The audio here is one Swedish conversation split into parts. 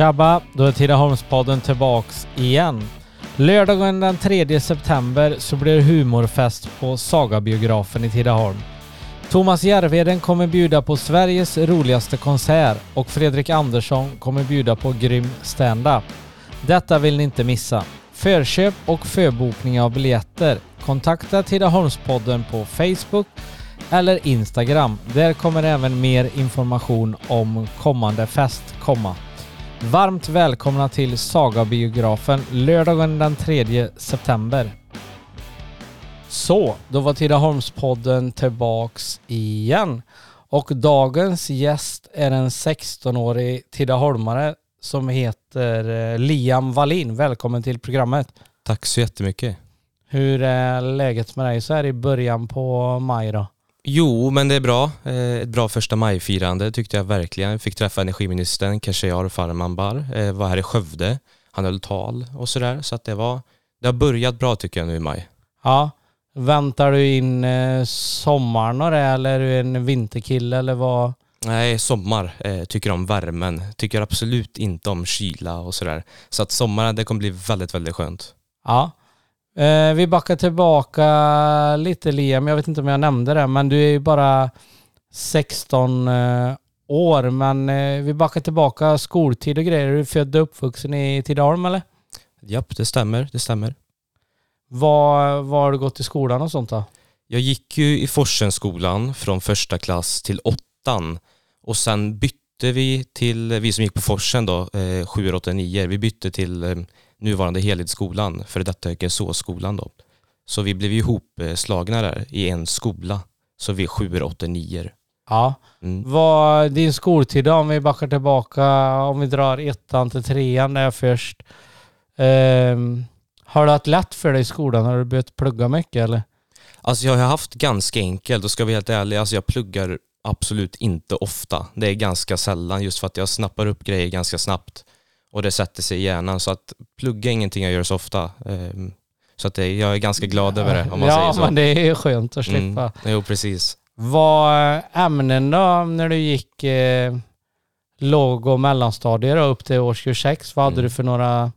Tjabba, då är Tidaholmspodden tillbaks igen. Lördagen den 3 september så blir det humorfest på Sagabiografen i Tidaholm. Thomas Järveden kommer bjuda på Sveriges roligaste konsert och Fredrik Andersson kommer bjuda på grym stand-up. Detta vill ni inte missa. Förköp och förbokning av biljetter. Kontakta Tidaholmspodden på Facebook eller Instagram. Där kommer även mer information om kommande fest komma. Varmt välkomna till Sagabiografen lördagen den 3 september. Så, då var Tidaholmspodden tillbaks igen. Och dagens gäst är en 16-årig tidaholmare som heter Liam Wallin. Välkommen till programmet. Tack så jättemycket. Hur är läget med dig så här i början på maj då? Jo, men det är bra. Ett bra första majfirande tyckte jag verkligen. Jag fick träffa energiministern Khashayar Farmanbar. Var här i Skövde. Han höll tal och sådär. Så att det har börjat bra tycker jag nu i maj. Ja. Väntar du in sommaren eller är du en vinterkille eller vad? Nej, sommar. Tycker om värmen. Tycker absolut inte om kyla och sådär. Så att sommaren, det kommer bli väldigt, väldigt skönt. Ja. Vi backar tillbaka lite Liam, jag vet inte om jag nämnde det, men du är ju bara 16 år, men vi backar tillbaka skoltid och grejer. Är du född och uppvuxen i Tidaholm eller? Japp, det stämmer. Var har du gått i skolan och sånt då? Jag gick ju i Forsenskolan från första klass till 8:an och sen bytte vi till, vi som gick på Forsen då, 7, 8, 9, vi bytte till nuvarande Helidsskolan, för detta är såskolan då. Så vi blev ju ihopslagna där i en skola. Så vi är 7, 8, 9. Ja. Mm. Vad din skoltid då, om vi backar tillbaka, om vi drar 1:an till 3:an där först. Har det varit lätt för dig i skolan? Har du börjat plugga mycket eller? Alltså jag har haft ganska enkelt och ska vara helt ärlig. Alltså jag pluggar absolut inte ofta. Det är ganska sällan just för att jag snappar upp grejer ganska snabbt. Och det sätter sig i hjärnan. Så att plugga ingenting jag gör så ofta. Så att jag är ganska glad över det. Om man säger så. Men det är ju skönt att slippa. Jo, precis. Vad ämnen då när du gick låg- och mellanstadier då, upp till årskurs 6? Vad hade du för några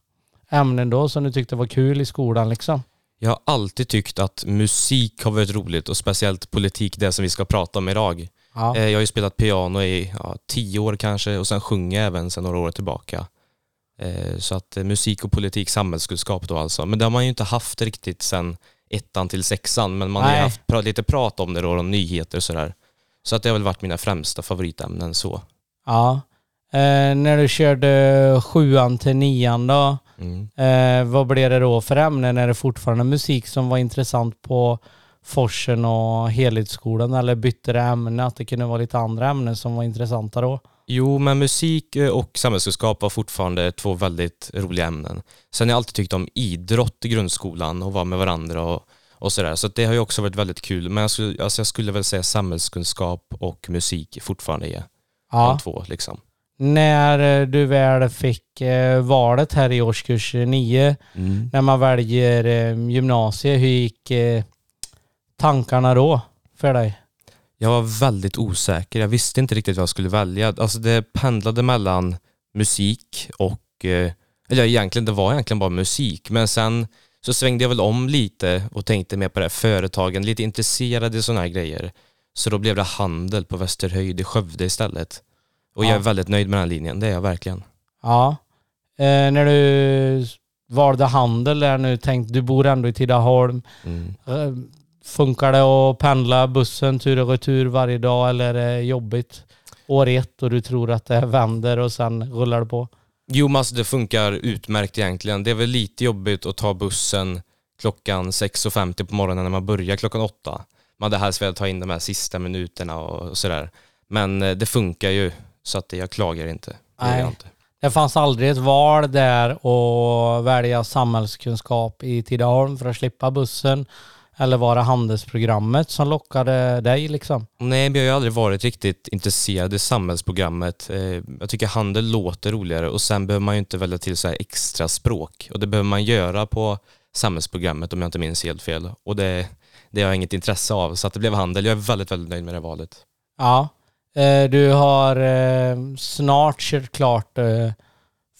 ämnen då som du tyckte var kul i skolan liksom? Jag har alltid tyckt att musik har varit roligt. Och speciellt politik, det som vi ska prata om idag. Ja. Jag har ju spelat piano i 10 år kanske. Och sen sjunger även sedan några år tillbaka. Så att musik och politik, samhällskunskap då alltså. Men det har man ju inte haft riktigt sedan 1:an till 6:an. Men man har haft lite prat om det då, och nyheter och sådär. Så att det har väl varit mina främsta favoritämnen så. Ja. När du körde 7:an till 9:an då. Vad blev det då för ämnen? Är det fortfarande musik som var intressant på Forsen och Helidsskolan? Eller bytte det ämne? Att det kunde vara lite andra ämnen som var intressanta då? Jo, men musik och samhällskunskap var fortfarande 2 väldigt roliga ämnen. Sen har jag alltid tyckt om idrott i grundskolan och vara med varandra och sådär. Så det har ju också varit väldigt kul. Men jag skulle väl säga samhällskunskap och musik fortfarande är de 2 liksom. När du väl fick valet här i årskurs 9, när man väljer gymnasiet, hur gick tankarna då för dig? Jag var väldigt osäker. Jag visste inte riktigt vad jag skulle välja. Alltså det pendlade mellan musik och... Eller egentligen, det var egentligen bara musik. Men sen så svängde jag väl om lite och tänkte mer på det här företagen. Lite intresserad i sådana här grejer. Så då blev det handel på Västerhöjd i Skövde istället. Och jag är väldigt nöjd med den linjen. Det är jag verkligen. Ja. När du valde handel där nu, tänkte du bor ändå i Tidaholm. Funkar det att pendla bussen tur och retur varje dag eller är det jobbigt år 1 och du tror att det vänder och sen rullar det på? Jo, men alltså det funkar utmärkt egentligen. Det är väl lite jobbigt att ta bussen klockan 6:50 på morgonen när man börjar klockan 8. Man hade helst velat ta in de här sista minuterna och sådär. Men det funkar ju så att jag klagar inte. Nej, det fanns aldrig ett val där och välja samhällskunskap i Tidaholm för att slippa bussen. Eller var det handelsprogrammet som lockade dig liksom? Nej, men jag har aldrig varit riktigt intresserad i samhällsprogrammet. Jag tycker handel låter roligare och sen behöver man ju inte välja till så här extra språk. Och det behöver man göra på samhällsprogrammet om jag inte minns helt fel. Och det har jag inget intresse av. Så att det blev handel. Jag är väldigt, väldigt nöjd med det valet. Ja, du har snart kört klart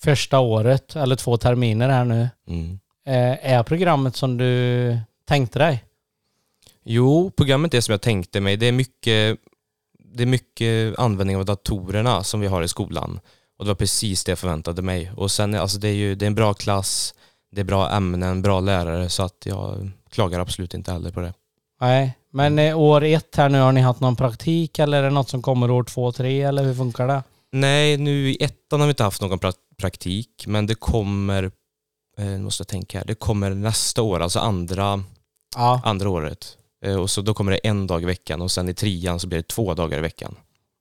första året eller 2 terminer här nu. Mm. Är programmet som du tänkte dig? Jo, programmet är som jag tänkte mig. Det är mycket användning av datorerna som vi har i skolan. Och det var precis det jag förväntade mig. Och sen, alltså det är en bra klass, det är bra ämnen, bra lärare. Så att jag klagar absolut inte heller på det. Nej, men år 1 här nu, har ni haft någon praktik? Eller är det något som kommer år 2, 3? Eller hur funkar det? Nej, nu i 1:an har vi inte haft någon praktik. Men det kommer, måste jag tänka här, det kommer nästa år. Alltså andra året. Och så då kommer det 1 dag i veckan. Och sen i 3:an så blir det 2 dagar i veckan.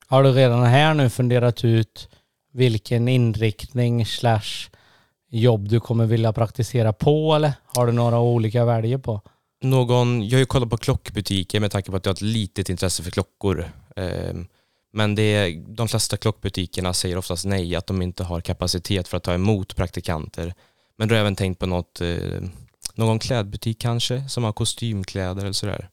Har du redan här nu funderat ut vilken inriktning / jobb du kommer vilja praktisera på, eller har du några olika värdier på? Jag har ju kollat på klockbutiker med tanke på att jag har ett litet intresse för klockor. Men de flesta klockbutikerna säger oftast nej, att de inte har kapacitet för att ta emot praktikanter. Men då har jag även tänkt på någon klädbutik kanske, som har kostymkläder eller sådär.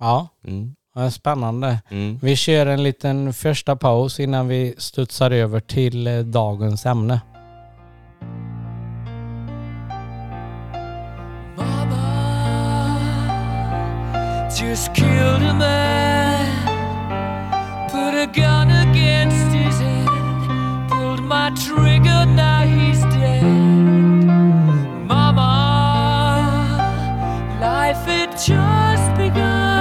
Ja. Mm. Spännande. Mm. Vi kör en liten första paus innan vi studsar över till dagens ämne. Mama just killed a man, put a gun against his head, pulled my trigger, now he's dead. Mama, life had just begun.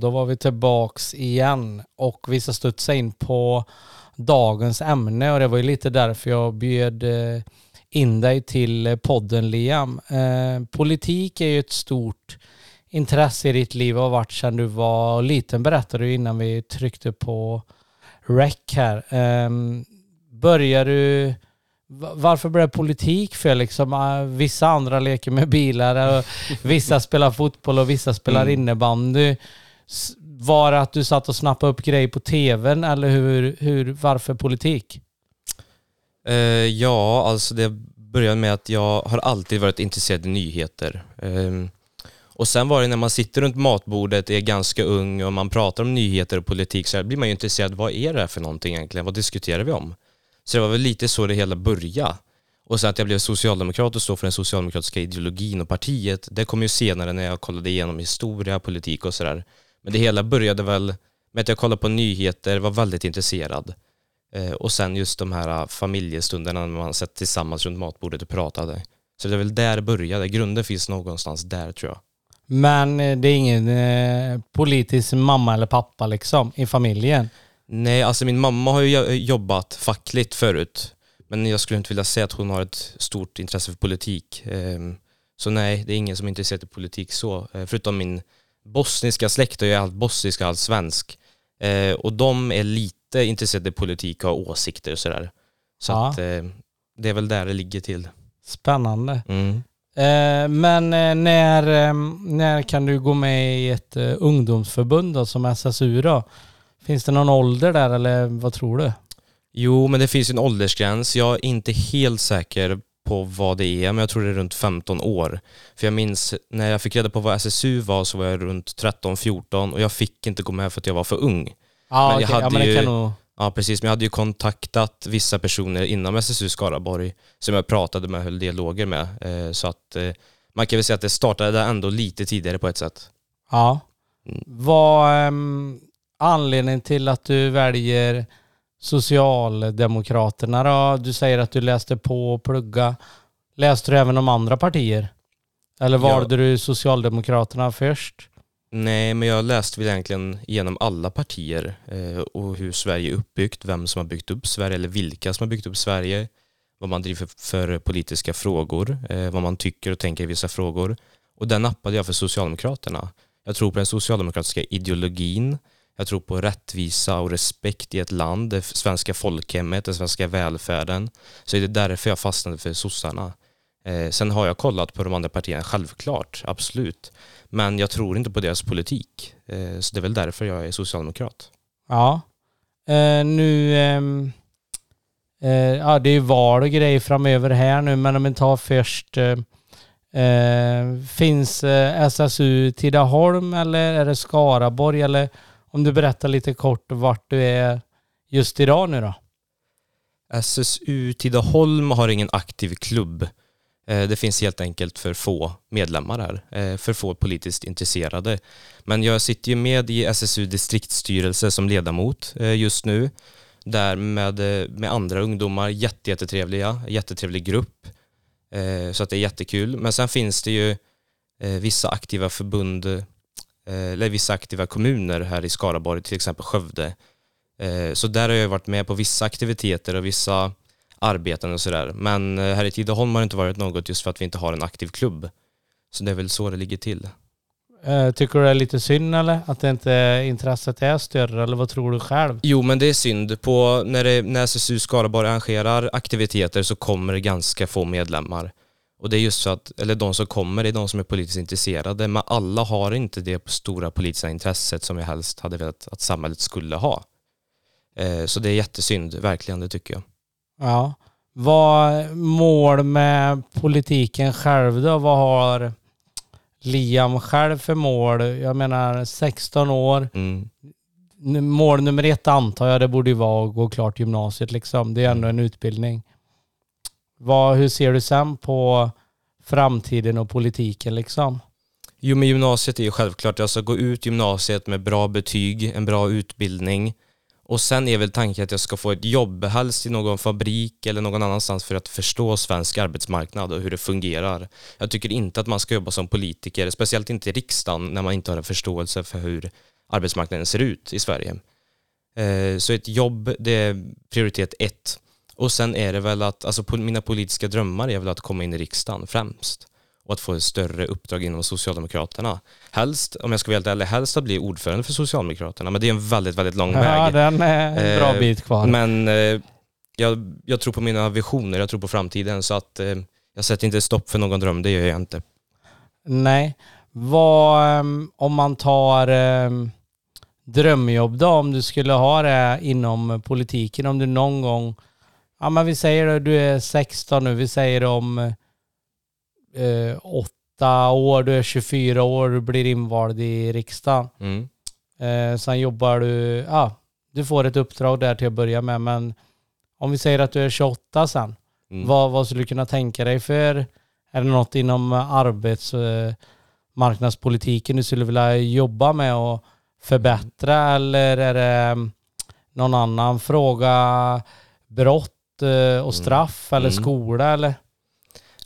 Då var vi tillbaks igen och vi ska studsa in på dagens ämne, och det var ju lite därför jag bjöd in dig till podden, Liam. Politik är ju ett stort intresse i ditt liv och har varit sedan du var liten, berättade du innan vi tryckte på rec här. Varför börjar politik för liksom? Vissa andra leker med bilar och vissa spelar fotboll och vissa spelar innebandy. Var det att du satt och snappade upp grejer på tvn, eller varför politik? Ja, alltså det började med att jag har alltid varit intresserad i nyheter. Och sen var det när man sitter runt matbordet, är ganska ung och man pratar om nyheter och politik, så blir man ju intresserad. Vad är det här för någonting egentligen? Vad diskuterar vi om? Så det var väl lite så det hela började. Och sen att jag blev socialdemokrat och stod för den socialdemokratiska ideologin och partiet, det kom ju senare när jag kollade igenom historia, politik och sådär. Men det hela började väl med att jag kollade på nyheter, var väldigt intresserad. Och sen just de här familjestunderna när man satt tillsammans runt matbordet och pratade. Så det är väl där det började. Grunden finns någonstans där, tror jag. Men det är ingen politisk mamma eller pappa liksom i familjen? Nej, alltså min mamma har ju jobbat fackligt förut. Men jag skulle inte vilja säga att hon har ett stort intresse för politik. Så nej, det är ingen som är intresserad av politik så. Förutom min bosniska släkt, och jag är allt bosnisk och allt svensk. Och de är lite inte intresserad av politik och åsikter och sådär. Så ja. Att det är väl där det ligger till. Spännande. Mm. Men när kan du gå med i ett ungdomsförbund då, som SSU då? Finns det någon ålder där eller vad tror du? Jo, men det finns en åldersgräns. Jag är inte helt säker på vad det är, men jag tror det är runt 15 år. För jag minns, när jag fick reda på vad SSU var så var jag runt 13-14 och jag fick inte gå med för att jag var för ung. Ah, men jag hade ja, precis. Men jag hade ju kontaktat vissa personer inom SSU Skaraborg som jag pratade med och höll dialoger med. Så att man kan väl säga att det startade där ändå lite tidigare på ett sätt. Ja. Vad anledningen till att du väljer Socialdemokraterna då? Du säger att du läste på och plugga. Läste du även om andra partier? Eller valde du Socialdemokraterna först? Nej, men jag läste väl egentligen genom alla partier och hur Sverige är uppbyggt, vem som har byggt upp Sverige eller vilka som har byggt upp Sverige, vad man driver för politiska frågor, vad man tycker och tänker i vissa frågor. Och där nappade jag för Socialdemokraterna. Jag tror på den socialdemokratiska ideologin. Jag tror på rättvisa och respekt i ett land, det svenska folkhemmet, den svenska välfärden. Så det är därför jag fastnade för sossarna. Sen har jag kollat på de andra partierna, självklart, absolut. Men jag tror inte på deras politik. Så det är väl därför jag är socialdemokrat. Ja. Ja, det är ju val och grejer framöver här nu. Men om man tar först, finns SSU Tidaholm eller är det Skaraborg? Eller om du berättar lite kort vart du är just idag nu då? SSU Tidaholm har ingen aktiv klubb. Det finns helt enkelt för få medlemmar här, för få politiskt intresserade. Men jag sitter ju med i SSU distriktsstyrelse som ledamot just nu. Där med andra ungdomar, jättetrevlig grupp. Så att det är jättekul. Men sen finns det ju vissa aktiva förbund, eller vissa aktiva kommuner här i Skaraborg, till exempel Skövde. Så där har jag varit med på vissa aktiviteter och vissa arbeten och sådär. Men här i Tidaholm har det inte varit något just för att vi inte har en aktiv klubb. Så det är väl så det ligger till. Tycker du det är lite synd eller? Att det inte intresset är större eller vad tror du själv? Jo, men det är synd. När SSU Skaraborg arrangerar aktiviteter så kommer det ganska få medlemmar. Och det är just så att, eller de som kommer är de som är politiskt intresserade. Men alla har inte det stora politiska intresset som jag helst hade velat att samhället skulle ha. Så det är jättesynd, verkligen, det tycker jag. Ja, vad mål med politiken själv då? Vad har Liam själv för mål? Jag menar 16 år. Mm. Mål nummer 1 antar jag det borde ju vara att gå klart gymnasiet liksom. Det är ändå en utbildning. Hur ser du sen på framtiden och politiken liksom? Jo, men gymnasiet är ju självklart. Alltså gå ut gymnasiet med bra betyg, en bra utbildning. Och sen är väl tanken att jag ska få ett jobb, helst i någon fabrik eller någon annanstans för att förstå svensk arbetsmarknad och hur det fungerar. Jag tycker inte att man ska jobba som politiker, speciellt inte i riksdagen när man inte har en förståelse för hur arbetsmarknaden ser ut i Sverige. Så ett jobb, det är prioritet 1. Och sen är det väl att, alltså mina politiska drömmar är väl att komma in i riksdagen främst. Och att få ett större uppdrag inom Socialdemokraterna. Helst, om jag ska vara helt ärlig, helst att bli ordförande för Socialdemokraterna. Men det är en väldigt, väldigt lång väg. Ja, den är en bra bit kvar. Men jag tror på mina visioner, jag tror på framtiden. Så att jag sätter inte stopp för någon dröm, det gör jag inte. Nej. Om man tar drömjobb då, om du skulle ha det inom politiken, om du någon gång, ja men vi säger att du är 16 nu, vi säger om 8 år, du är 24 år, du blir invald i riksdagen. Mm. Sen jobbar du, du får ett uppdrag där till att börja med, men om vi säger att du är 28 sen, vad skulle du kunna tänka dig för? Är det något inom arbetsmarknadspolitiken du skulle vilja jobba med och förbättra, eller är det någon annan fråga, brott och straff eller skola eller?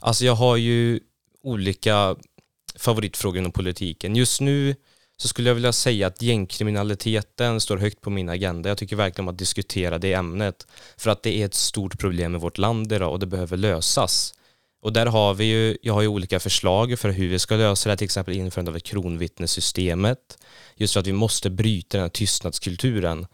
Alltså jag har ju olika favoritfrågor inom politiken. Just nu så skulle jag vilja säga att gängkriminaliteten står högt på min agenda. Jag tycker verkligen om att diskutera det ämnet. För att det är ett stort problem i vårt land idag och det behöver lösas. Och där har jag har ju olika förslag för hur vi ska lösa det. Till exempel införande av ett kronvittnessystemet. Just för att vi måste bryta den här tystnadskulturen.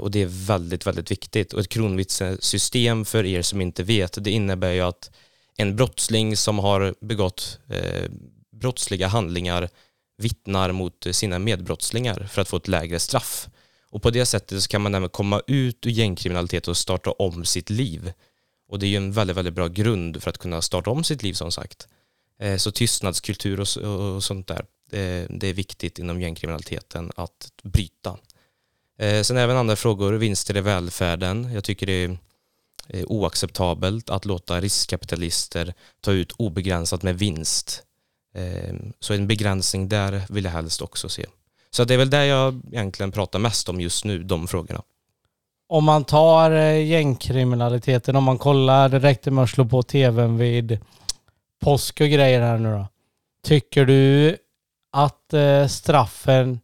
Och det är väldigt, väldigt viktigt. Och ett kronvittnessystem, för er som inte vet, det innebär ju att en brottsling som har begått brottsliga handlingar vittnar mot sina medbrottslingar för att få ett lägre straff. Och på det sättet så kan man nämligen komma ut ur gängkriminalitet och starta om sitt liv. Och det är ju en väldigt, väldigt bra grund för att kunna starta om sitt liv, som sagt. Så tystnadskultur och sånt där, det är viktigt inom gängkriminaliteten att bryta. Sen även andra frågor, vinster i välfärden. Jag tycker det är oacceptabelt att låta riskkapitalister ta ut obegränsat med vinst. Så en begränsning där vill jag helst också se. Så det är väl det jag egentligen pratar mest om just nu, de frågorna. Om man tar gängkriminaliteten, om man kollar direkt när man slår på tvn vid påsk och grejer här nu då. Tycker du att straffen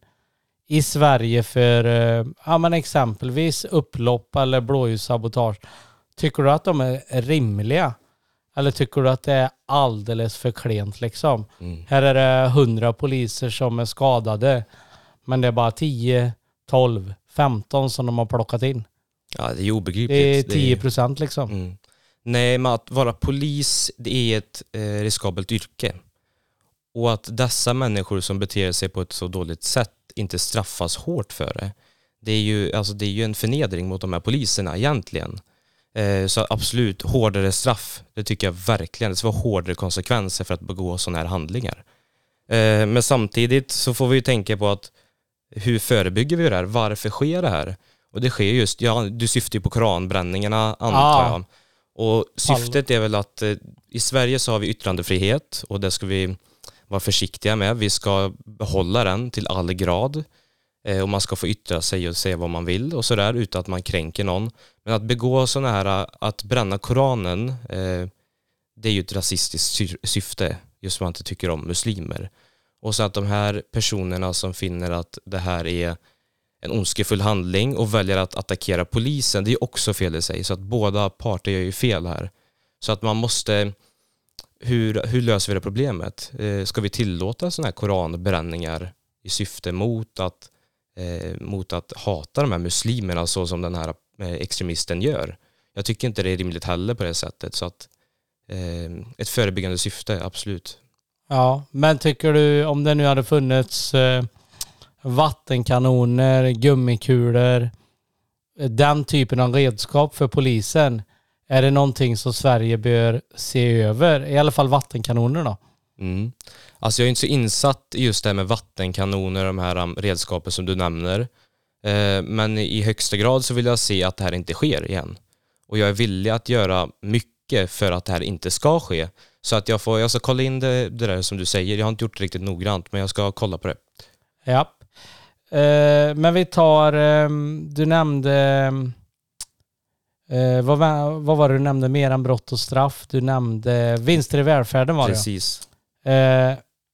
i Sverige för exempelvis upplopp eller blåljussabotage, tycker du att de är rimliga? Eller tycker du att det är alldeles för klent liksom? Mm. Här är det 100 poliser som är skadade, men det är bara 10, 12, 15 som de har plockat in. Ja, det är obegripligt. Det är 10% liksom. Mm. Nej, men att vara polis, det är ett riskabelt yrke. Och att dessa människor som beter sig på ett så dåligt sätt inte straffas hårt för det. Det är ju en förnedring mot de här poliserna egentligen. Så absolut, hårdare straff, det tycker jag verkligen. Det ska vara hårdare konsekvenser för att begå sådana här handlingar. Men samtidigt så får vi ju tänka på att hur förebygger vi det här? Varför sker det här? Och det sker just, du syftar ju på koranbränningarna, antar jag. Och syftet är väl att i Sverige så har vi yttrandefrihet, och det ska vi vara försiktiga med. Vi ska behålla den till all grad. Och man ska få yttra sig och säga vad man vill och sådär, utan att man kränker någon. Men att begå sådana här, att bränna Koranen, det är ju ett rasistiskt syfte, just man inte tycker om muslimer. Och så att de här personerna som finner att det här är en ondskefull handling och väljer att attackera polisen, det är också fel i sig. Så att båda parter gör ju fel här. Så att man måste, hur löser vi det problemet? Ska vi tillåta sådana här koranbränningar i syfte mot att hata de här muslimerna så som den här extremisten gör? Jag tycker inte det är rimligt heller på det sättet. Så att ett förebyggande syfte, absolut. Ja, men tycker du, om det nu hade funnits vattenkanoner, gummikulor, den typen av redskap för polisen, är det någonting som Sverige bör se över? I alla fall vattenkanonerna. Mm. Alltså jag är inte så insatt i just det här med vattenkanoner, de här redskapen som du nämner. Men i högsta grad så vill jag se att det här inte sker igen. Och jag är villig att göra mycket för att det här inte ska ske. Så att jag ska kolla in det där som du säger. Jag har inte gjort det riktigt noggrant, men jag ska kolla på det. Ja. Men vi tar, du nämnde, vad var det du nämnde mer än brott och straff? Du nämnde vinster i välfärden, var det? Precis.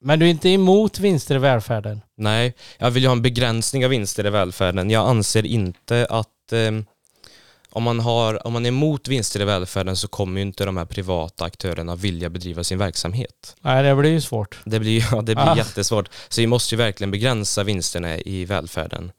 Men du är inte emot vinster i välfärden? Nej, jag vill ju ha en begränsning av vinster i välfärden. Jag anser inte att om man är emot vinster i välfärden så kommer ju inte de här privata aktörerna vilja bedriva sin verksamhet. Nej, det blir ju svårt. Det blir jättesvårt. Så vi måste ju verkligen begränsa vinsterna i välfärden.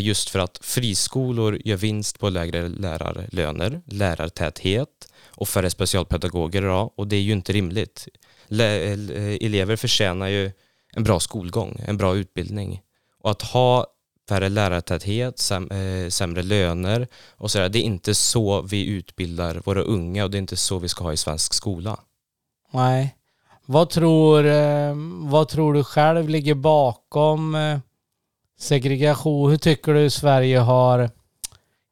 Just för att friskolor gör vinst på lägre lärarlöner, lärartäthet och färre specialpedagoger idag. Och det är ju inte rimligt. Elever förtjänar ju en bra skolgång, en bra utbildning. Och att ha färre lärartäthet, sämre löner och sådär, det är inte så vi utbildar våra unga, och det är inte så vi ska ha i svensk skola. Nej. Vad tror du själv ligger bakom segregation? Hur tycker du Sverige har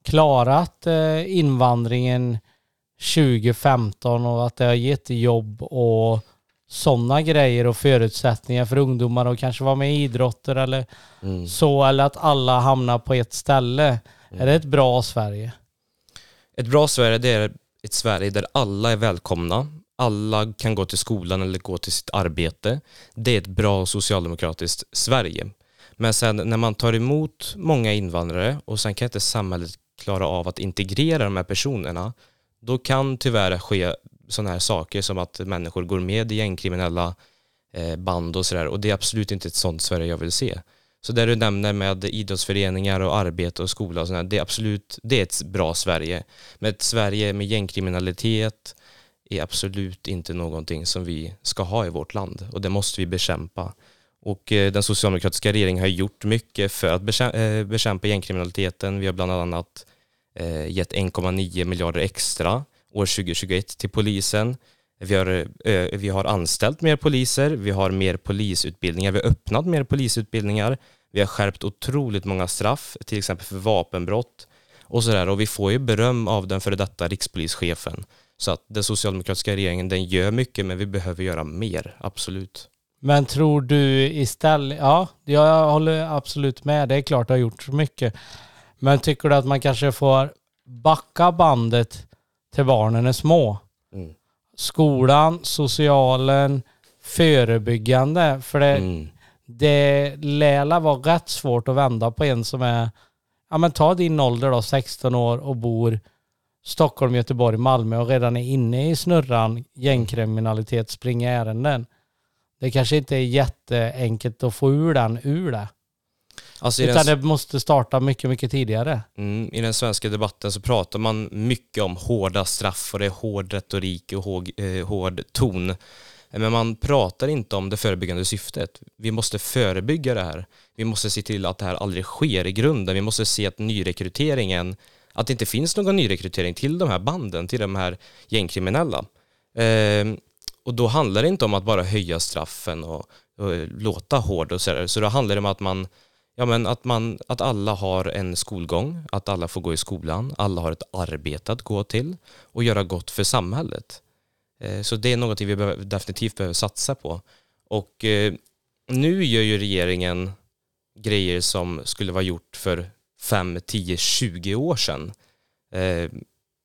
klarat invandringen 2015, och att det har gett jobb och sådana grejer och förutsättningar för ungdomar att kanske vara med i idrotter eller så, eller att alla hamnar på ett ställe? Är det ett bra Sverige? Ett bra Sverige, det är ett Sverige där alla är välkomna. Alla kan gå till skolan eller gå till sitt arbete. Det är ett bra socialdemokratiskt Sverige. Men sen när man tar emot många invandrare och sen kan inte samhället klara av att integrera de här personerna, då kan tyvärr ske sådana här saker som att människor går med i gängkriminella band och sådär. Och det är absolut inte ett sånt Sverige jag vill se. Så det du nämner med idrottsföreningar och arbete och skola och sådär, det är absolut, det är ett bra Sverige. Men ett Sverige med gängkriminalitet är absolut inte någonting som vi ska ha i vårt land, och det måste vi bekämpa. Och den socialdemokratiska regeringen har gjort mycket för att bekämpa gängkriminaliteten. Vi har bland annat gett 1,9 miljarder extra år 2021 till polisen. Vi har anställt mer poliser, vi har mer polisutbildningar, vi har öppnat mer polisutbildningar, vi har skärpt otroligt många straff, till exempel för vapenbrott och sådär. Och vi får ju beröm av den före detta rikspolischefen. Så att den socialdemokratiska regeringen, den gör mycket, men vi behöver göra mer, absolut. Men tror du istället, ja, jag håller absolut med, det är klart det har gjort mycket. Men tycker du att man kanske får backa bandet till barnen är små? Mm. Skolan, socialen, förebyggande. För det lär var rätt svårt att vända på en som är, ja men ta din ålder då, 16 år och bor Stockholm, Göteborg, Malmö och redan är inne i snurran gängkriminalitet, springa ärenden. Det kanske inte är jätteenkelt att få ur det. Alltså utan det måste starta mycket, mycket tidigare. I den svenska debatten så pratar man mycket om hårda straff, och det är hård retorik och hård ton. Men man pratar inte om det förebyggande syftet. Vi måste förebygga det här. Vi måste se till att det här aldrig sker i grunden. Vi måste se att nyrekryteringen, att det inte finns någon nyrekrytering till de här banden, till de här gängkriminella. Och då handlar det inte om att bara höja straffen och låta hård och sådär. Så då handlar det om att man, ja, men att alla har en skolgång, att alla får gå i skolan, alla har ett arbete att gå till och göra gott för samhället. Så det är något vi definitivt behöver satsa på. Och nu gör ju regeringen grejer som skulle vara gjort för 5, 10, 20 år sedan.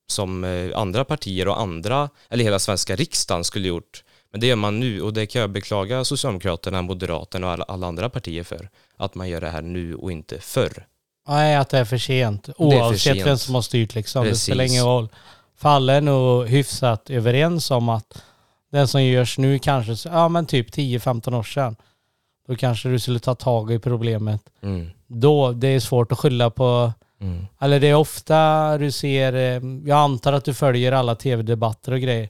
Som andra partier och andra, eller hela svenska riksdagen skulle gjort. Men det gör man nu, och det kan jag beklaga Socialdemokraterna, Moderaterna och alla andra partier för. Att man gör det här nu och inte förr. Nej, att det är för sent. Oavsett vem som har styrt liksom. Precis. Det spelar ingen roll. Fallen och hyfsat överens om att den som görs nu kanske, ja men typ 10-15 år sedan. Då kanske du skulle ta tag i problemet. Då, det är svårt att skylla på. Eller det är ofta du ser, jag antar att du följer alla tv-debatter och grejer.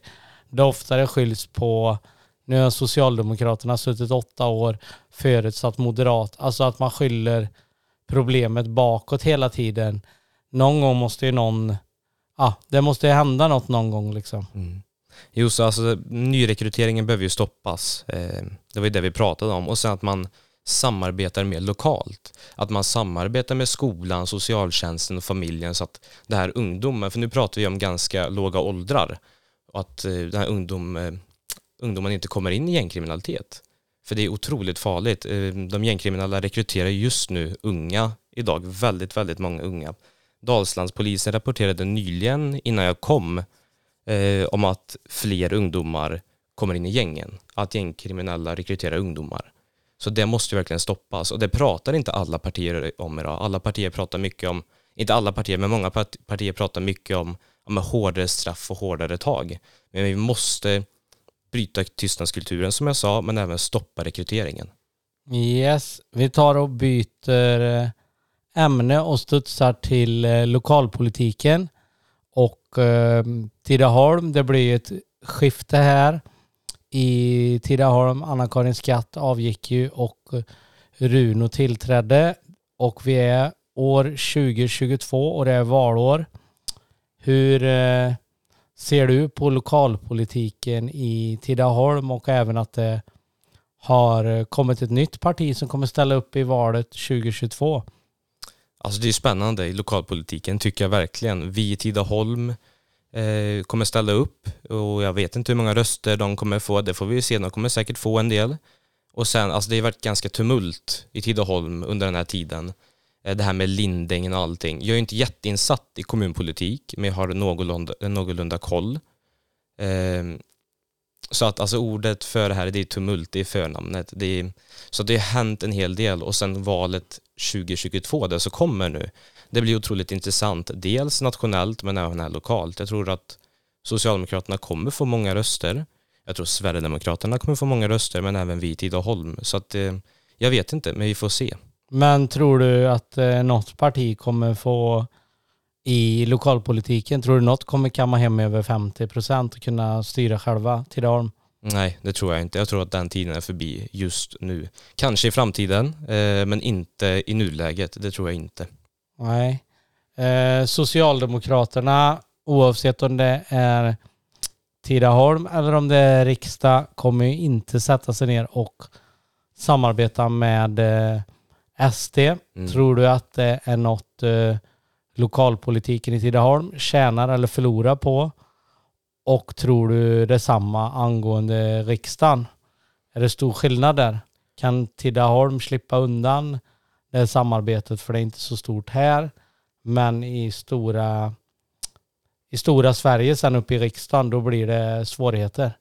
Det oftare skylls på, nu har Socialdemokraterna suttit 8 år förutsatt moderat. Alltså att man skyller problemet bakåt hela tiden. Någon gång måste ju det måste ju hända något någon gång liksom. Jo, så alltså nyrekryteringen behöver ju stoppas. Det var ju det vi pratade om. Och sen att man samarbetar mer lokalt. Att man samarbetar med skolan, socialtjänsten och familjen så att det här ungdomen, för nu pratar vi om ganska låga åldrar, och att den här ungdomen inte kommer in i gängkriminalitet. För det är otroligt farligt. De gängkriminella rekryterar just nu unga idag. Väldigt, väldigt många unga. Dalslandspolisen rapporterade nyligen innan jag kom om att fler ungdomar kommer in i gängen. Att gängkriminella rekryterar ungdomar. Så det måste ju verkligen stoppas. Och det pratar inte alla partier om idag. Alla partier pratar mycket om, inte alla partier, men många partier pratar mycket om med hårdare straff och hårdare tag. Men vi måste bryta tystnadskulturen som jag sa, men även stoppa rekryteringen. Yes, vi tar och byter ämne och studsar till lokalpolitiken och Tidaholm. Det blir ett skifte här i Tidaholm. Anna-Karin Skatt avgick ju och Runo tillträdde, och vi är år 2022 och det är valår. Hur ser du på lokalpolitiken i Tidaholm, och även att det har kommit ett nytt parti som kommer ställa upp i valet 2022? Alltså det är spännande i lokalpolitiken tycker jag verkligen. Vi i Tidaholm kommer ställa upp, och jag vet inte hur många röster de kommer få. Det får vi se, de kommer säkert få en del. Och sen, alltså det har varit ganska tumult i Tidaholm under den här tiden. Det här med Lindängen och allting. Jag är inte jätteinsatt i kommunpolitik, men jag har någorlunda koll. Så att alltså ordet för det här, det är tumult i förnamnet. Så det har hänt en hel del, och sen valet 2022, det så kommer nu. Det blir otroligt intressant, dels nationellt men även här lokalt. Jag tror att Socialdemokraterna kommer få många röster. Jag tror Sverigedemokraterna kommer få många röster, men även vi i Tidaholm. Så att jag vet inte, men vi får se. Men tror du att något parti kommer få i lokalpolitiken, tror du något kommer kamma hem över 50% och kunna styra själva Tidaholm? Nej, det tror jag inte. Jag tror att den tiden är förbi just nu. Kanske i framtiden, men inte i nuläget. Det tror jag inte. Nej. Socialdemokraterna, oavsett om det är Tidaholm eller om det är riksdag, kommer ju inte sätta sig ner och samarbeta med SD. Mm. Tror du att det är något lokalpolitiken i Tidaholm tjänar eller förlorar på? Och tror du detsamma angående riksdagen? Är det stor skillnad där? Kan Tidaholm slippa undan det samarbetet, för det är inte så stort här? Men i stora Sverige sen uppe i riksdagen, då blir det svårigheter.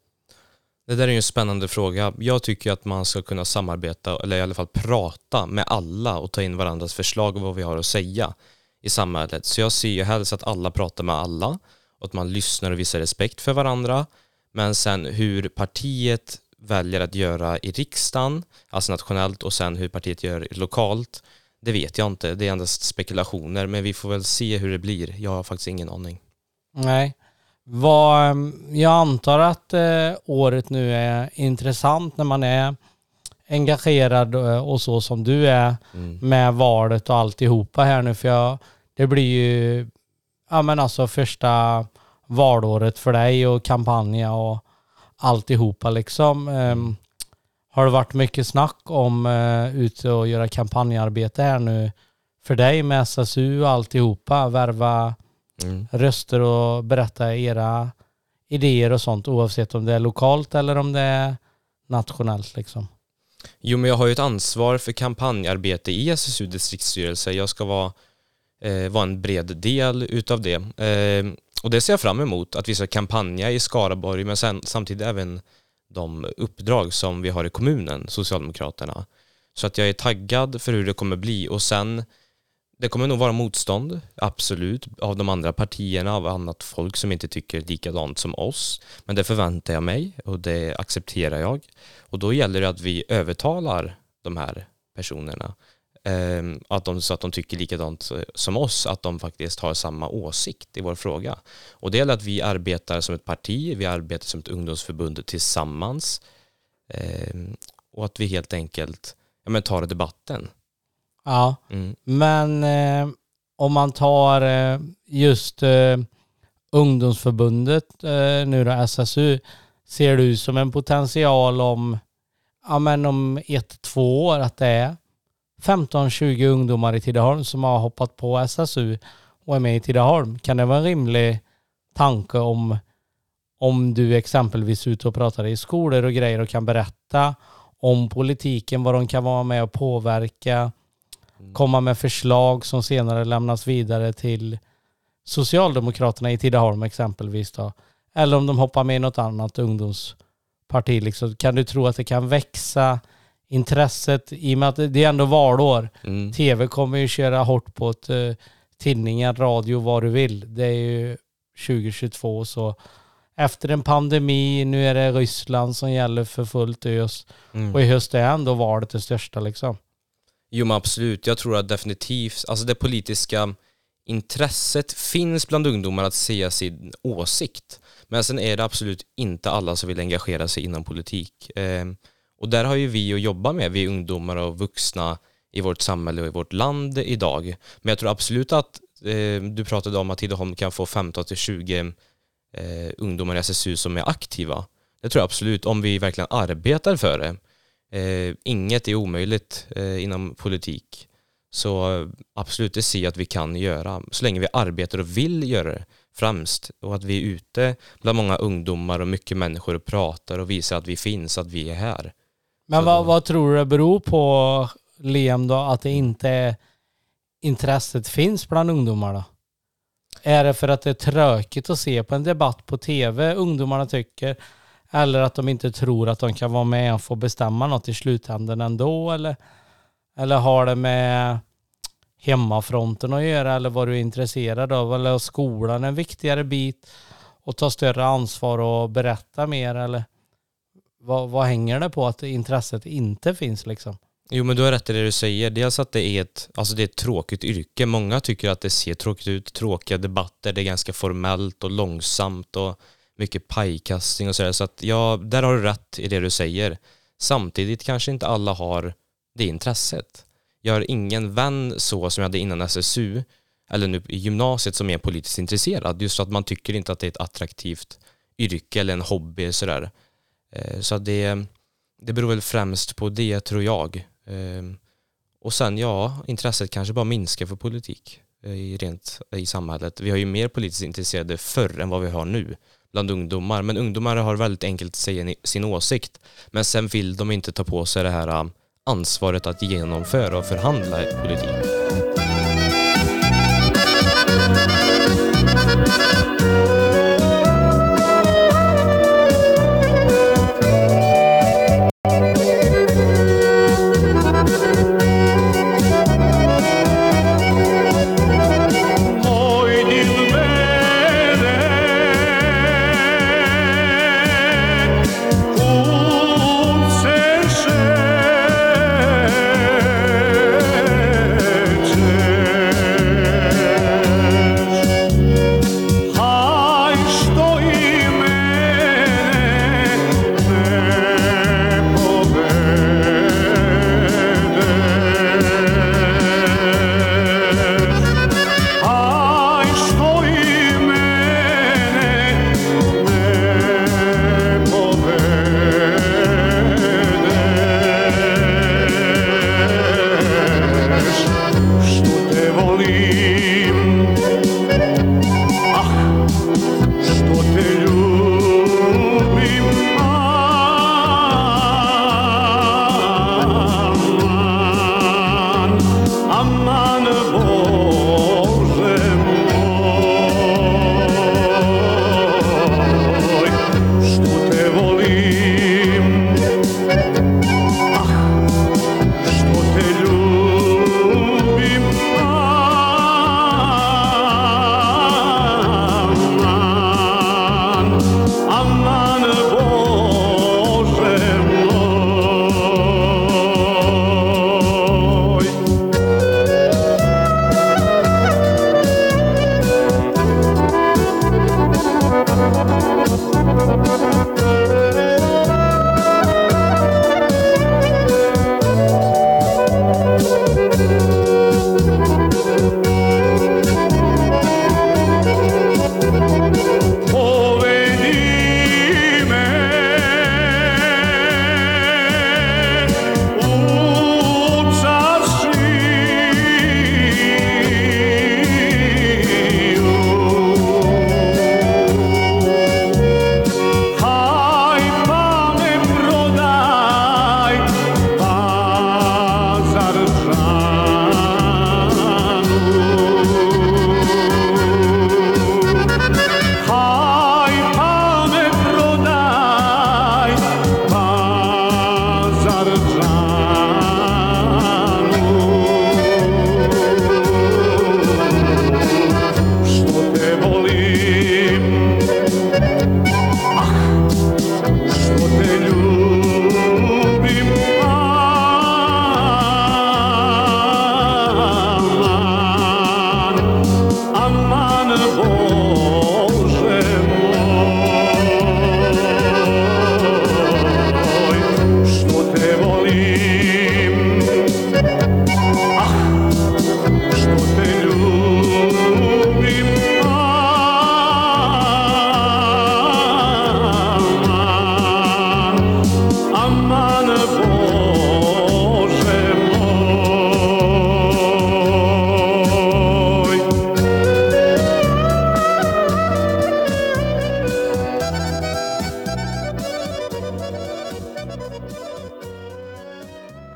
Det där är ju en spännande fråga. Jag tycker att man ska kunna samarbeta, eller i alla fall prata med alla och ta in varandras förslag och vad vi har att säga i samhället. Så jag ser ju helst att alla pratar med alla och att man lyssnar och visar respekt för varandra. Men sen hur partiet väljer att göra i riksdagen, alltså nationellt, och sen hur partiet gör lokalt, det vet jag inte. Det är endast spekulationer, men vi får väl se hur det blir. Jag har faktiskt ingen aning. Nej. Jag antar att året nu är intressant när man är engagerad och så som du är med valet och alltihopa här nu. För det blir ju första valåret för dig och kampanja och alltihopa liksom. Har det varit mycket snack om ute och göra kampanjarbete här nu för dig med SSU och alltihopa, värva röster och berätta era idéer och sånt, oavsett om det är lokalt eller om det är nationellt liksom? Jo, men jag har ju ett ansvar för kampanjarbete i SSU distriktsstyrelse. Jag ska vara en bred del utav det. Och det ser jag fram emot, att vi ska kampanja i Skaraborg, men sen, samtidigt även de uppdrag som vi har i kommunen, Socialdemokraterna. Så att jag är taggad för hur det kommer bli. Och sen, det kommer nog vara motstånd, absolut, av de andra partierna, av annat folk som inte tycker likadant som oss. Men det förväntar jag mig och det accepterar jag. Och då gäller det att vi övertalar de här personerna, så att de tycker likadant som oss, att de faktiskt har samma åsikt i vår fråga. Och det gäller att vi arbetar som ett parti, vi arbetar som ett ungdomsförbund tillsammans, och att vi helt enkelt tar debatten. Ja, men om man tar just ungdomsförbundet nu då, SSU, ser du som en potential om 1-2 år att det är 15-20 ungdomar i Tidaholm som har hoppat på SSU och är med i Tidaholm? Kan det vara en rimlig tanke om du exempelvis är ute och pratar i skolor och grejer och kan berätta om politiken, vad de kan vara med och påverka, komma med förslag som senare lämnas vidare till Socialdemokraterna i Tidaholm exempelvis då, eller om de hoppar med i något annat ungdomsparti liksom? Kan du tro att det kan växa intresset, i och med att det är ändå valår? TV kommer ju köra hårt på tidningar, radio, vad du vill. Det är ju 2022, så efter en pandemi, nu är det Ryssland som gäller för fullt ös. Och i höst är ändå valet det största liksom. Jo, men absolut. Jag tror att definitivt, alltså det politiska intresset finns bland ungdomar att se sin åsikt. Men sen är det absolut inte alla som vill engagera sig inom politik. Och där har ju vi att jobba med, vi ungdomar och vuxna i vårt samhälle och i vårt land idag. Men jag tror absolut att du pratade om att Tidaholm kan få 15-20 ungdomar i SSU som är aktiva. Det tror jag absolut, om vi verkligen arbetar för det. Inget är omöjligt inom politik. Så absolut, det ser jag att vi kan göra. Så länge vi arbetar och vill göra det främst. Och att vi är ute bland många ungdomar och mycket människor och pratar och visar att vi finns, att vi är här. Men vad tror du det beror på, Liam, då, att det inte intresset finns bland ungdomar då? Är det för att det är tråkigt att se på en debatt på tv, ungdomarna tycker? Eller att de inte tror att de kan vara med och få bestämma något i slutändan ändå? Eller har det med hemmafronten att göra? Eller vad du är intresserad av? Eller skolan en viktigare bit? Och ta större ansvar och berätta mer? Eller vad hänger det på att intresset inte finns liksom? Jo, men du har rätt i det du säger. Dels att det är ett tråkigt yrke. Många tycker att det ser tråkigt ut. Tråkiga debatter, det är ganska formellt och långsamt och mycket pajkastning och sådär. Så att ja, där har du rätt i det du säger. Samtidigt kanske inte alla har det intresset. Jag har ingen vän så som jag hade innan SSU eller nu i gymnasiet som är politiskt intresserad. Just att man tycker inte att det är ett attraktivt yrke eller en hobby sådär. Så det beror väl främst på det, tror jag. Och sen intresset kanske bara minskar för politik i samhället. Vi har ju mer politiskt intresserade förr än vad vi har nu bland ungdomar. Men ungdomar har väldigt enkelt att säga sin åsikt. Men sen vill de inte ta på sig det här ansvaret att genomföra och förhandla politik.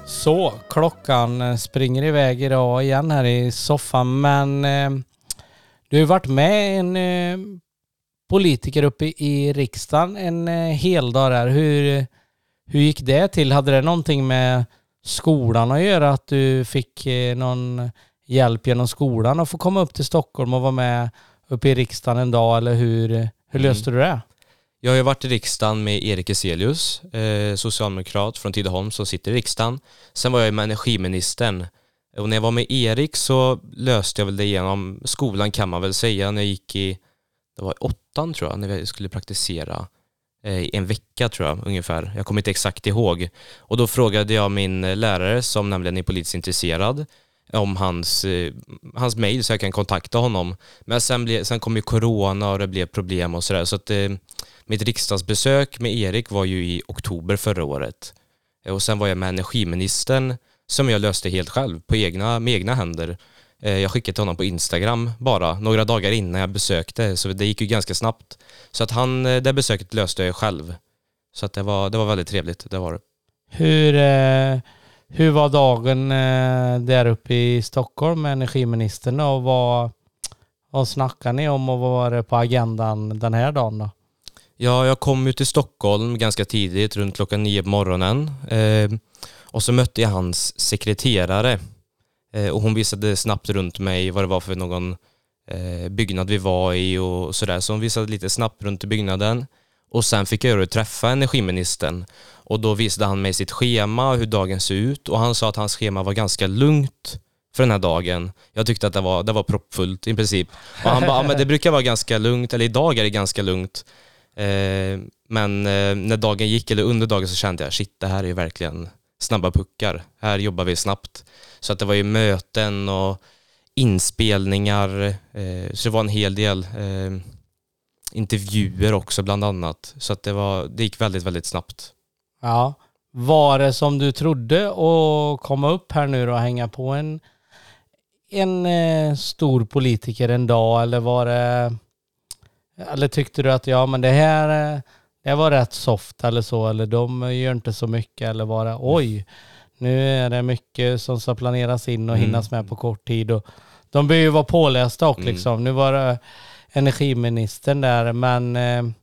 Så, klockan springer iväg idag igen här i soffan, men du har varit med en politiker uppe i riksdagen en hel dag där. Hur gick det till? Hade det någonting med skolan att göra, att du fick någon hjälp genom skolan och få komma upp till Stockholm och vara med uppe i riksdagen en dag, eller hur löste du det? Jag har ju varit i riksdagen med Erik Selius, socialdemokrat från Tidaholm som sitter i riksdagen. Sen var jag med energiministern. Och när jag var med Erik så löste jag väl det genom skolan, kan man väl säga. När jag gick i, det var i 8:an tror jag, när vi skulle praktisera en vecka tror jag ungefär. Jag kommer inte exakt ihåg. Och då frågade jag min lärare, som nämligen är politiskt intresserad, om hans mejl så jag kan kontakta honom. Men sen kom ju corona och det blev problem och sådär. Så att mitt riksdagsbesök med Erik var ju i oktober förra året. Och sen var jag med energiministern, som jag löste helt själv med egna händer. Jag skickade till honom på Instagram bara några dagar innan jag besökte, så det gick ju ganska snabbt. Så att det besöket löste jag själv. Så att det var väldigt trevligt, det var det. Hur var dagen där uppe i Stockholm med energiministern, och vad snackade ni om och vad var det på agendan den här dagen då? Ja, jag kom ut till Stockholm ganska tidigt, runt klockan 9 på morgonen. Och så mötte jag hans sekreterare. Och hon visade snabbt runt mig vad det var för någon byggnad vi var i och sådär. Så hon visade lite snabbt runt i byggnaden. Och sen fick jag träffa energiministern. Och då visade han mig sitt schema och hur dagen ser ut. Och han sa att hans schema var ganska lugnt för den här dagen. Jag tyckte att det var proppfullt i princip. Och han bara, men det brukar vara ganska lugnt, eller idag är det ganska lugnt. Men när dagen gick, eller under dagen, så kände jag, shit, det här är ju verkligen snabba puckar. Här jobbar vi snabbt. Så att det var ju möten och inspelningar. Så det var en hel del intervjuer också bland annat. Så att det gick väldigt, väldigt snabbt. Ja. Var det som du trodde att komma upp här nu och hänga på en stor politiker en dag? Eller var det... Eller tyckte du att ja, men det här var rätt soft eller så, eller de gör inte så mycket, eller var det oj, nu är det mycket som ska planeras in och hinnas med på kort tid, och de bör ju vara pålästa och liksom, nu var det energiministern där, men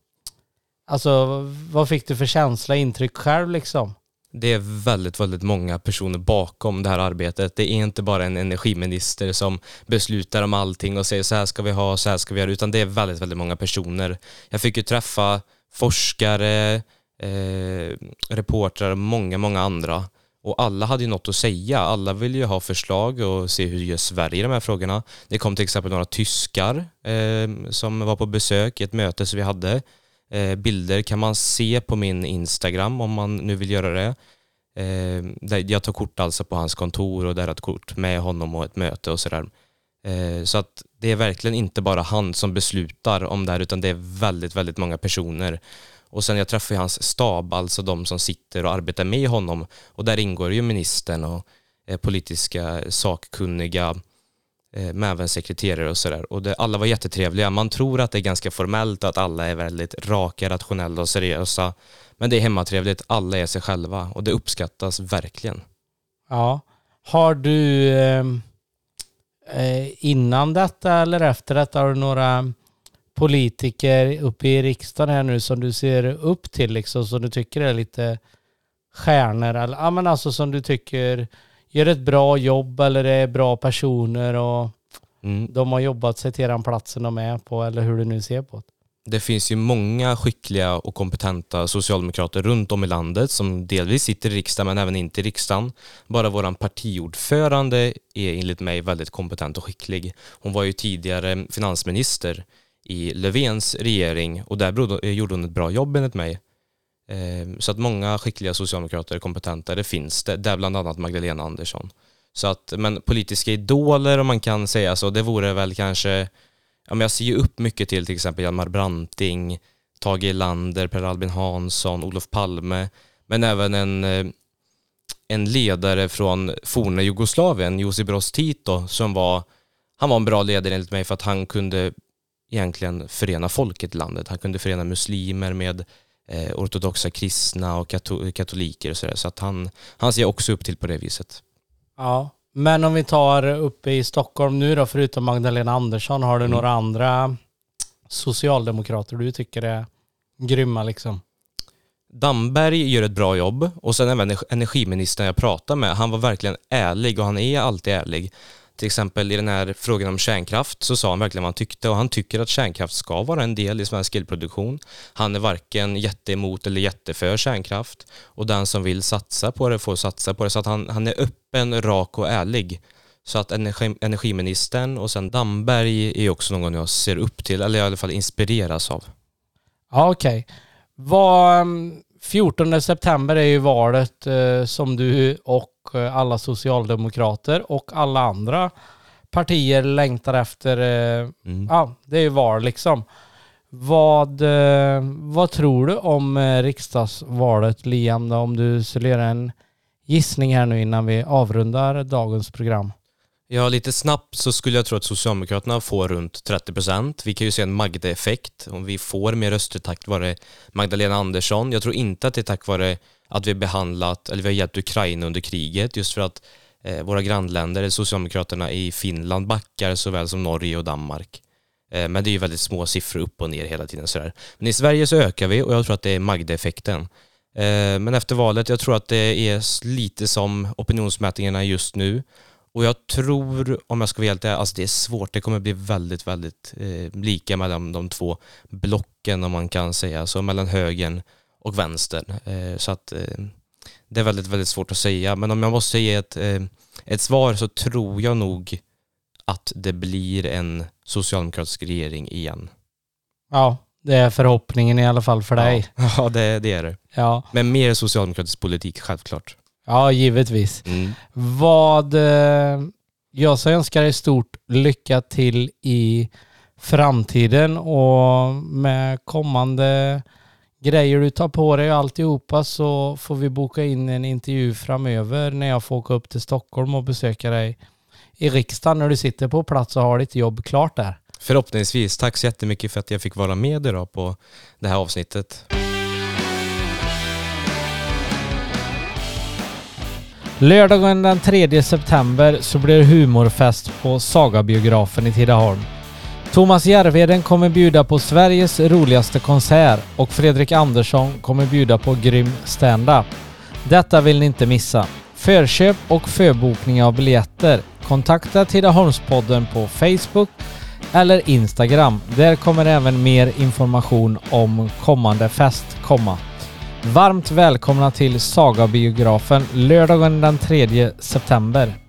alltså vad fick du för känsla, intryck själv liksom? Det är väldigt, väldigt många personer bakom det här arbetet. Det är inte bara en energiminister som beslutar om allting och säger så här ska vi ha, så här ska vi göra, utan det är väldigt, väldigt många personer. Jag fick ju träffa forskare, reportrar och många, många andra. Och alla hade ju något att säga. Alla ville ju ha förslag och se hur gör Sverige i de här frågorna. Det kom till exempel några tyskar som var på besök i ett möte som vi hade. Bilder kan man se på min Instagram om man nu vill göra det. Jag tar kort alltså på hans kontor, och där har ett kort med honom och ett möte och sådär. Så att det är verkligen inte bara han som beslutar om det här, utan det är väldigt, väldigt många personer. Och sen jag träffade hans stab, alltså de som sitter och arbetar med honom. Och där ingår ju ministern och politiska sakkunniga, med även sekreterare och sådär. Och alla var jättetrevliga. Man tror att det är ganska formellt, att alla är väldigt raka, rationella och seriösa. Men det är hemmatrevligt. Alla är sig själva. Och det uppskattas verkligen. Ja. Har du innan detta eller efter detta, har du några politiker uppe i riksdagen här nu som du ser upp till liksom, som du tycker är lite stjärnor? Eller, ja, men alltså som du tycker gör ett bra jobb, eller det är bra personer och de har jobbat sig till den platsen de är på, eller hur du nu ser på det. Det finns ju många skickliga och kompetenta socialdemokrater runt om i landet som delvis sitter i riksdagen men även inte i riksdagen. Bara våran partiordförande är enligt mig väldigt kompetent och skicklig. Hon var ju tidigare finansminister i Löfvens regering, och där gjorde hon ett bra jobb enligt mig. Så att många skickliga socialdemokrater, kompetenta, det finns det. Där bland annat Magdalena Andersson. Så att, men politiska idoler, om man kan säga så, det vore väl kanske... Ja, men jag ser ju upp mycket till exempel Hjalmar Branting, Tage Erlander, Per Albin Hansson, Olof Palme. Men även en ledare från forna Jugoslavien, Josip Broz Tito, han var en bra ledare enligt mig, för att han kunde egentligen förena folket i landet. Han kunde förena muslimer med ortodoxa kristna och katoliker och sådär. Så att han ser också upp till på det viset. Ja, men om vi tar uppe i Stockholm nu då, förutom Magdalena Andersson, har du några andra socialdemokrater du tycker är grymma liksom? Damberg gör ett bra jobb, och sen även energiministern jag pratade med, han var verkligen ärlig, och han är alltid ärlig. till exempel i den här frågan om kärnkraft så sa han verkligen vad han tyckte, och han tycker att kärnkraft ska vara en del i svensk elproduktion. Han är varken jätteemot eller jätteför kärnkraft, och den som vill satsa på det får satsa på det. Så att han är öppen, rak och ärlig. Så att energiministern och sen Damberg är också någon jag ser upp till, eller i alla fall inspireras av. Ja, okej. Vad... 14 september är ju valet som du och alla socialdemokrater och alla andra partier längtar efter. Ja, det är ju val liksom. Vad tror du om riksdagsvalet, Liam, då, om du skulle göra en gissning här nu innan vi avrundar dagens program? Ja, lite snabbt så skulle jag tro att Socialdemokraterna får runt 30%. Vi kan ju se en Magda-effekt om vi får mer röster tack vare Magdalena Andersson. Jag tror inte att det är tack vare att vi har behandlat eller vi har hjälpt Ukraina under kriget, just för att våra grannländer, Socialdemokraterna i Finland, backar såväl som Norge och Danmark. Men det är ju väldigt små siffror upp och ner hela tiden. Sådär. Men i Sverige så ökar vi, och jag tror att det är Magda-effekten. Men efter valet, jag tror att det är lite som opinionsmätningarna just nu. Och jag tror, om jag ska vara helt ärlig, alltså det är svårt. Det kommer bli väldigt, väldigt lika mellan de två blocken, om man kan säga. Så mellan högern och vänstern. Så att det är väldigt, väldigt svårt att säga. Men om jag måste ge ett svar, så tror jag nog att det blir en socialdemokratisk regering igen. Ja, det är förhoppningen i alla fall för dig. Ja, det är det. Ja. Men mer socialdemokratisk politik, självklart. Ja, givetvis. Jag så önskar dig stort lycka till i framtiden och med kommande grejer du tar på dig och alltihopa, så får vi boka in en intervju framöver när jag får åka upp till Stockholm och besöka dig i riksdagen när du sitter på plats och har ditt jobb klart där. Förhoppningsvis. Tack så jättemycket för att jag fick vara med idag på det här avsnittet. Lördagen den 3 september så blir det humorfest på Sagabiografen i Tidaholm. Thomas Järveden kommer bjuda på Sveriges roligaste konsert och Fredrik Andersson kommer bjuda på grym stand-up. Detta vill ni inte missa. Förköp och förbokning av biljetter. Kontakta Tidaholmspodden på Facebook eller Instagram. Där kommer även mer information om kommande fest komma. Varmt välkomna till Sagabiografen lördagen den 3 september.